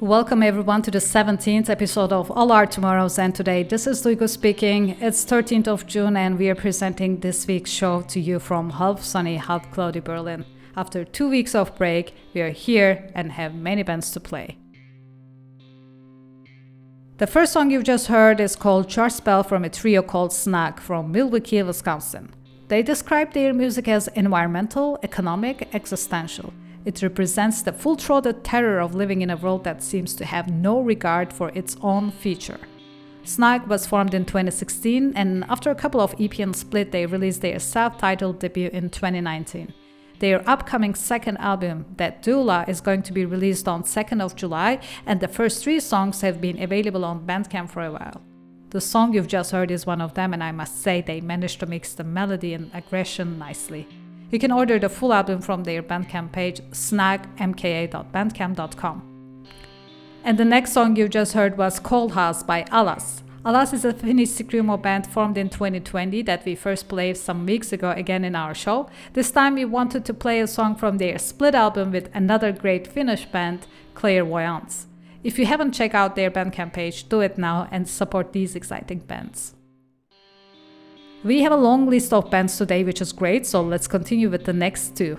Welcome everyone to the 17th episode of All Our Tomorrows, and today this is Duygu speaking. It's 13th of June and we are presenting this week's show to you from half sunny, half cloudy Berlin. After 2 weeks of break, we are here and have many bands to play. The first song you've just heard is called Char Bell from a trio called Snack from Milwaukee, Wisconsin. They describe their music as environmental, economic, existential. It represents the full-throated terror of living in a world that seems to have no regard for its own future. Snack was formed in 2016, and after a couple of EPs split, they released their self-titled debut in 2019. Their upcoming second album, That Dula, is going to be released on 2nd of July, and the first three songs have been available on Bandcamp for a while. The song you've just heard is one of them, and I must say they managed to mix the melody and aggression nicely. You can order the full album from their Bandcamp page, snagmka.bandcamp.com. And the next song you just heard was Cold House by Alas. Alas is a Finnish screamo band formed in 2020 that we first played some weeks ago again in our show. This time we wanted to play a song from their split album with another great Finnish band, Clairvoyance. If you haven't checked out their Bandcamp page, do it now and support these exciting bands. We have a long list of bands today, which is great, so let's continue with the next two.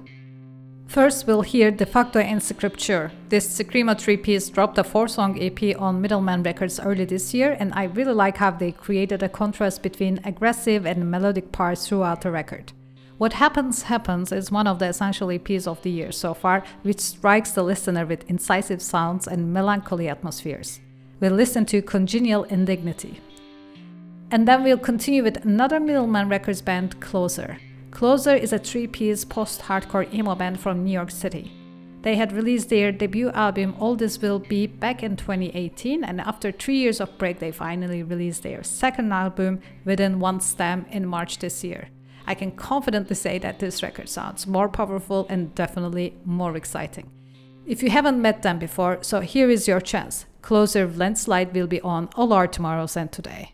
First, we'll hear De Facto and Scripture. This Screamo 3-piece dropped a 4-song EP on Middleman Records early this year, and I really like how they created a contrast between aggressive and melodic parts throughout the record. What Happens Happens is one of the essential EPs of the year so far, which strikes the listener with incisive sounds and melancholy atmospheres. We'll listen to Congenial Indignity. And then we'll continue with another Middleman Records band, Closer. Closer is a 3-piece post-hardcore emo band from New York City. They had released their debut album, All This Will Be, back in 2018, and after 3 years of break, they finally released their second album, Within One Stem, in March this year. I can confidently say that this record sounds more powerful and definitely more exciting. If you haven't met them before, so here is your chance. Closer Landslide will be on All Our Tomorrows and Today.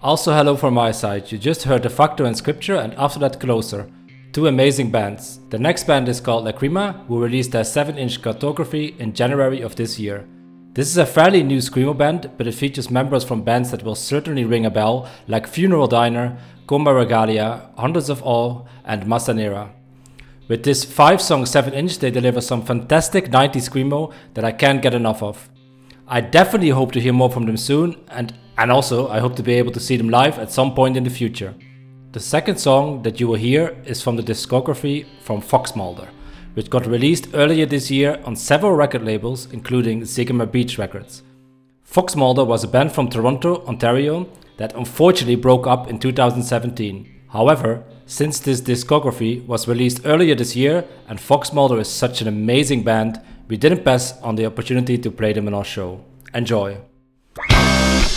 Also hello from my side, you just heard De Facto and Scripture, and after that Closer. Two amazing bands. The next band is called Lacrima, who released their 7-inch Cartography in January of this year. This is a fairly new screamo band, but it features members from bands that will certainly ring a bell, like Funeral Diner, Comba Regalia, Hundreds of All, and Massanera. With this 5-song 7-inch, they deliver some fantastic 90s screamo that I can't get enough of. I definitely hope to hear more from them soon, and also I hope to be able to see them live at some point in the future. The second song that you will hear is from the discography from Fox Mulder, which got released earlier this year on several record labels, including Sigma Beach Records. Fox Mulder was a band from Toronto, Ontario, that unfortunately broke up in 2017. However, since this discography was released earlier this year and Fox Mulder is such an amazing band, we didn't pass on the opportunity to play them in our show. Enjoy! Yes,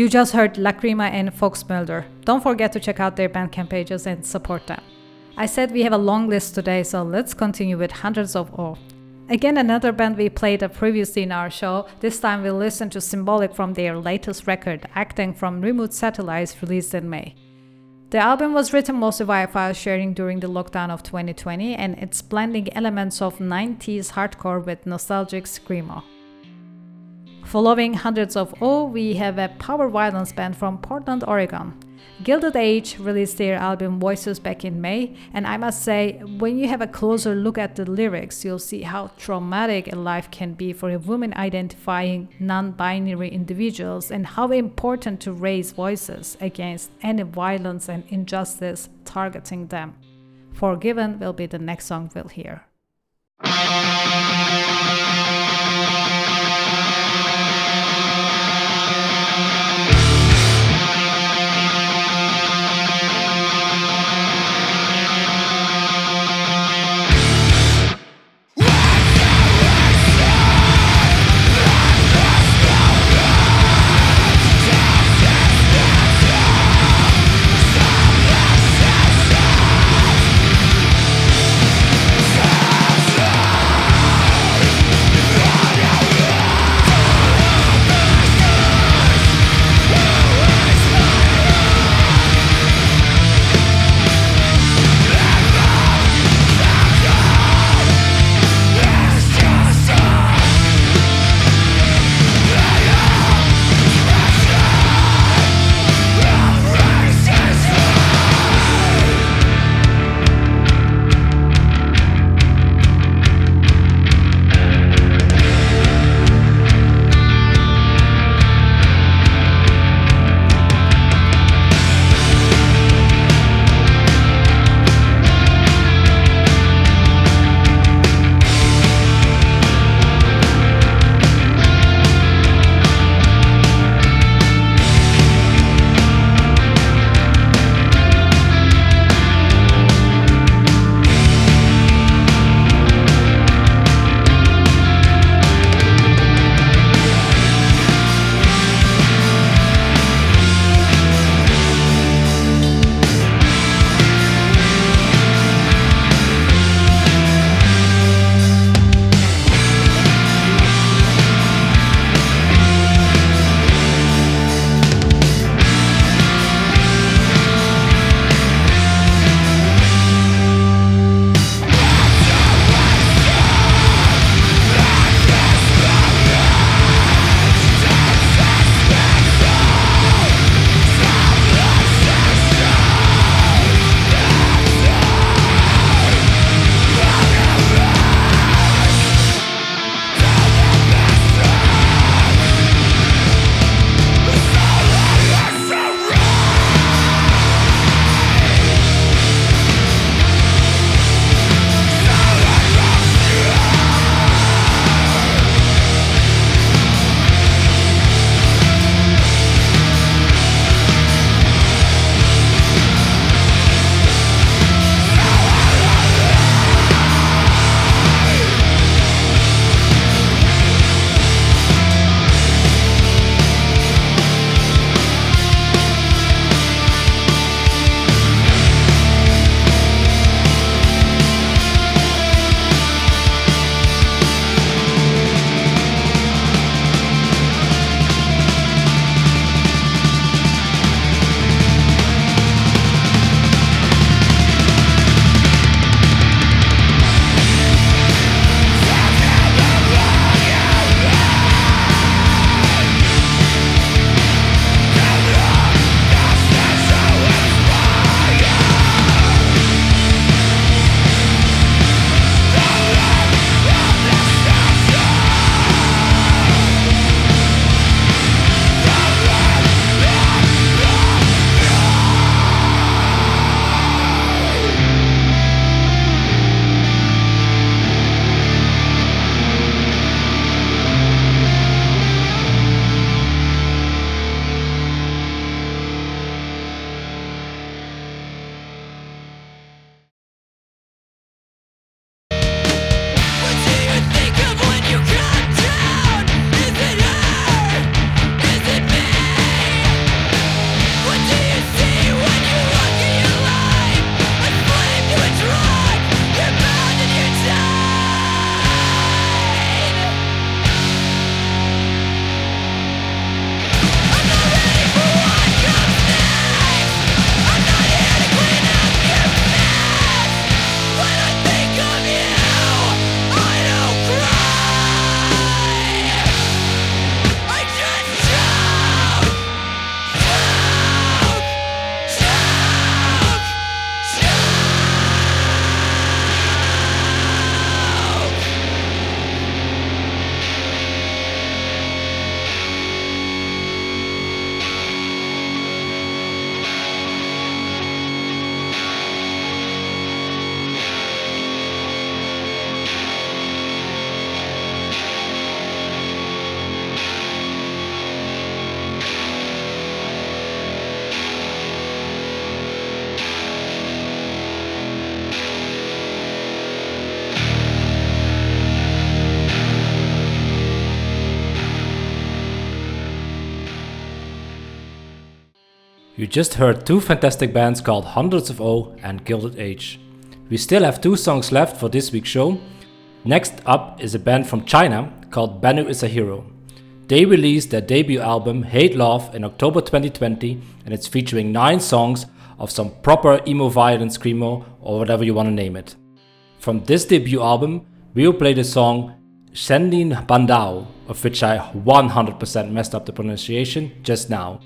You just heard Lacrima and Fox Mulder. Don't forget to check out their Bandcamp pages and support them. I said we have a long list today, so let's continue with Hundreds of All. Again, another band we played previously in our show. This time we listened to Symbolic from their latest record, Acting from Remote Satellites, released in May. The album was written mostly via file sharing during the lockdown of 2020, and it's blending elements of 90s hardcore with nostalgic screamo. Following Hundreds of All, we have a power violence band from Portland, Oregon. Gilded Age released their album Voices back in May, and I must say, when you have a closer look at the lyrics, you'll see how traumatic a life can be for a woman-identifying non-binary individuals and how important to raise voices against any violence and injustice targeting them. Forgiven will be the next song we'll hear. You just heard two fantastic bands called Hundreds of All and Gilded Age. We still have two songs left for this week's show. Next up is a band from China called Banu Is A Hero. They released their debut album Hate Love in October 2020, and it's featuring 9 songs of some proper emo violent screamo or whatever you want to name it. From this debut album, we'll play the song Shen Nin Bandao, of which I 100% messed up the pronunciation just now.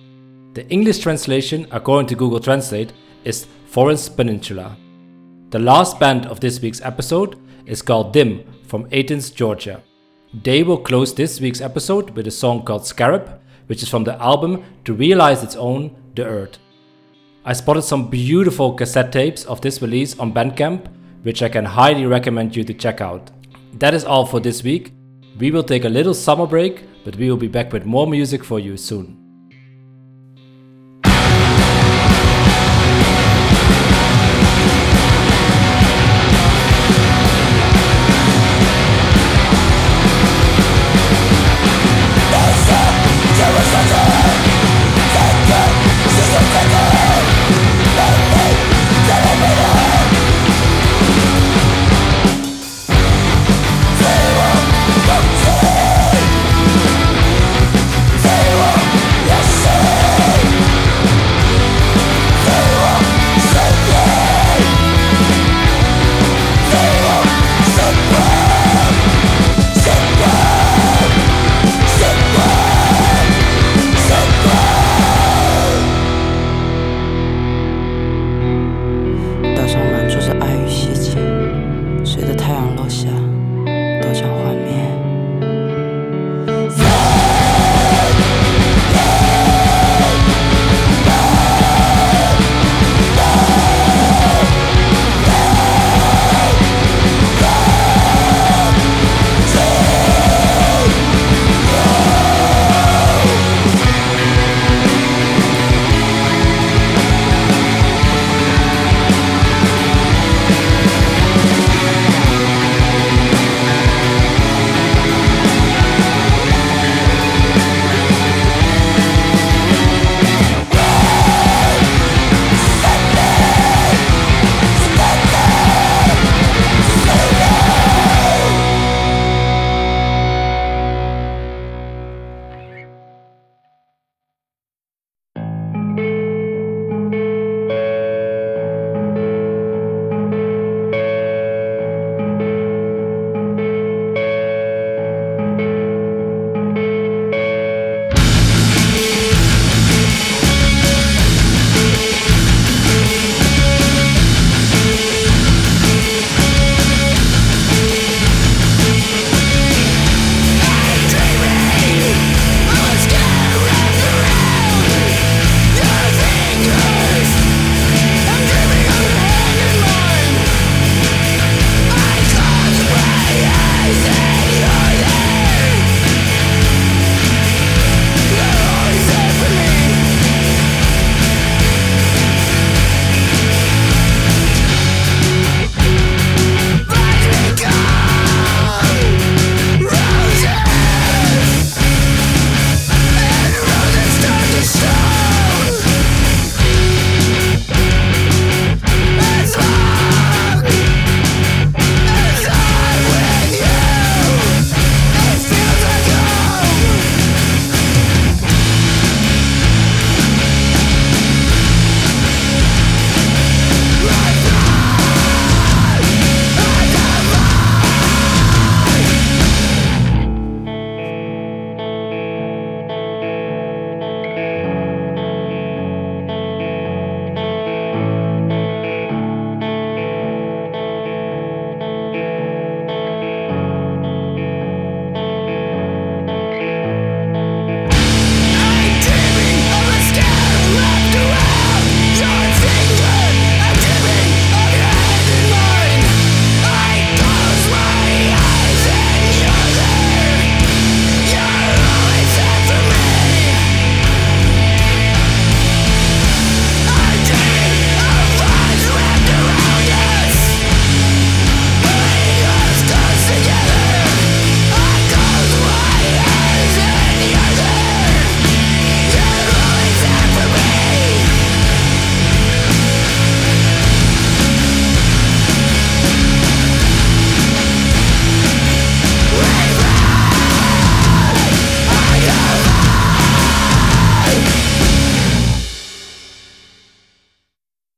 The English translation, according to Google Translate, is Forest Peninsula. The last band of this week's episode is called Dim from Athens, Georgia. They will close this week's episode with a song called Scarab, which is from the album To Realize Its Own, The Earth. I spotted some beautiful cassette tapes of this release on Bandcamp, which I can highly recommend you to check out. That is all for this week. We will take a little summer break, but we will be back with more music for you soon.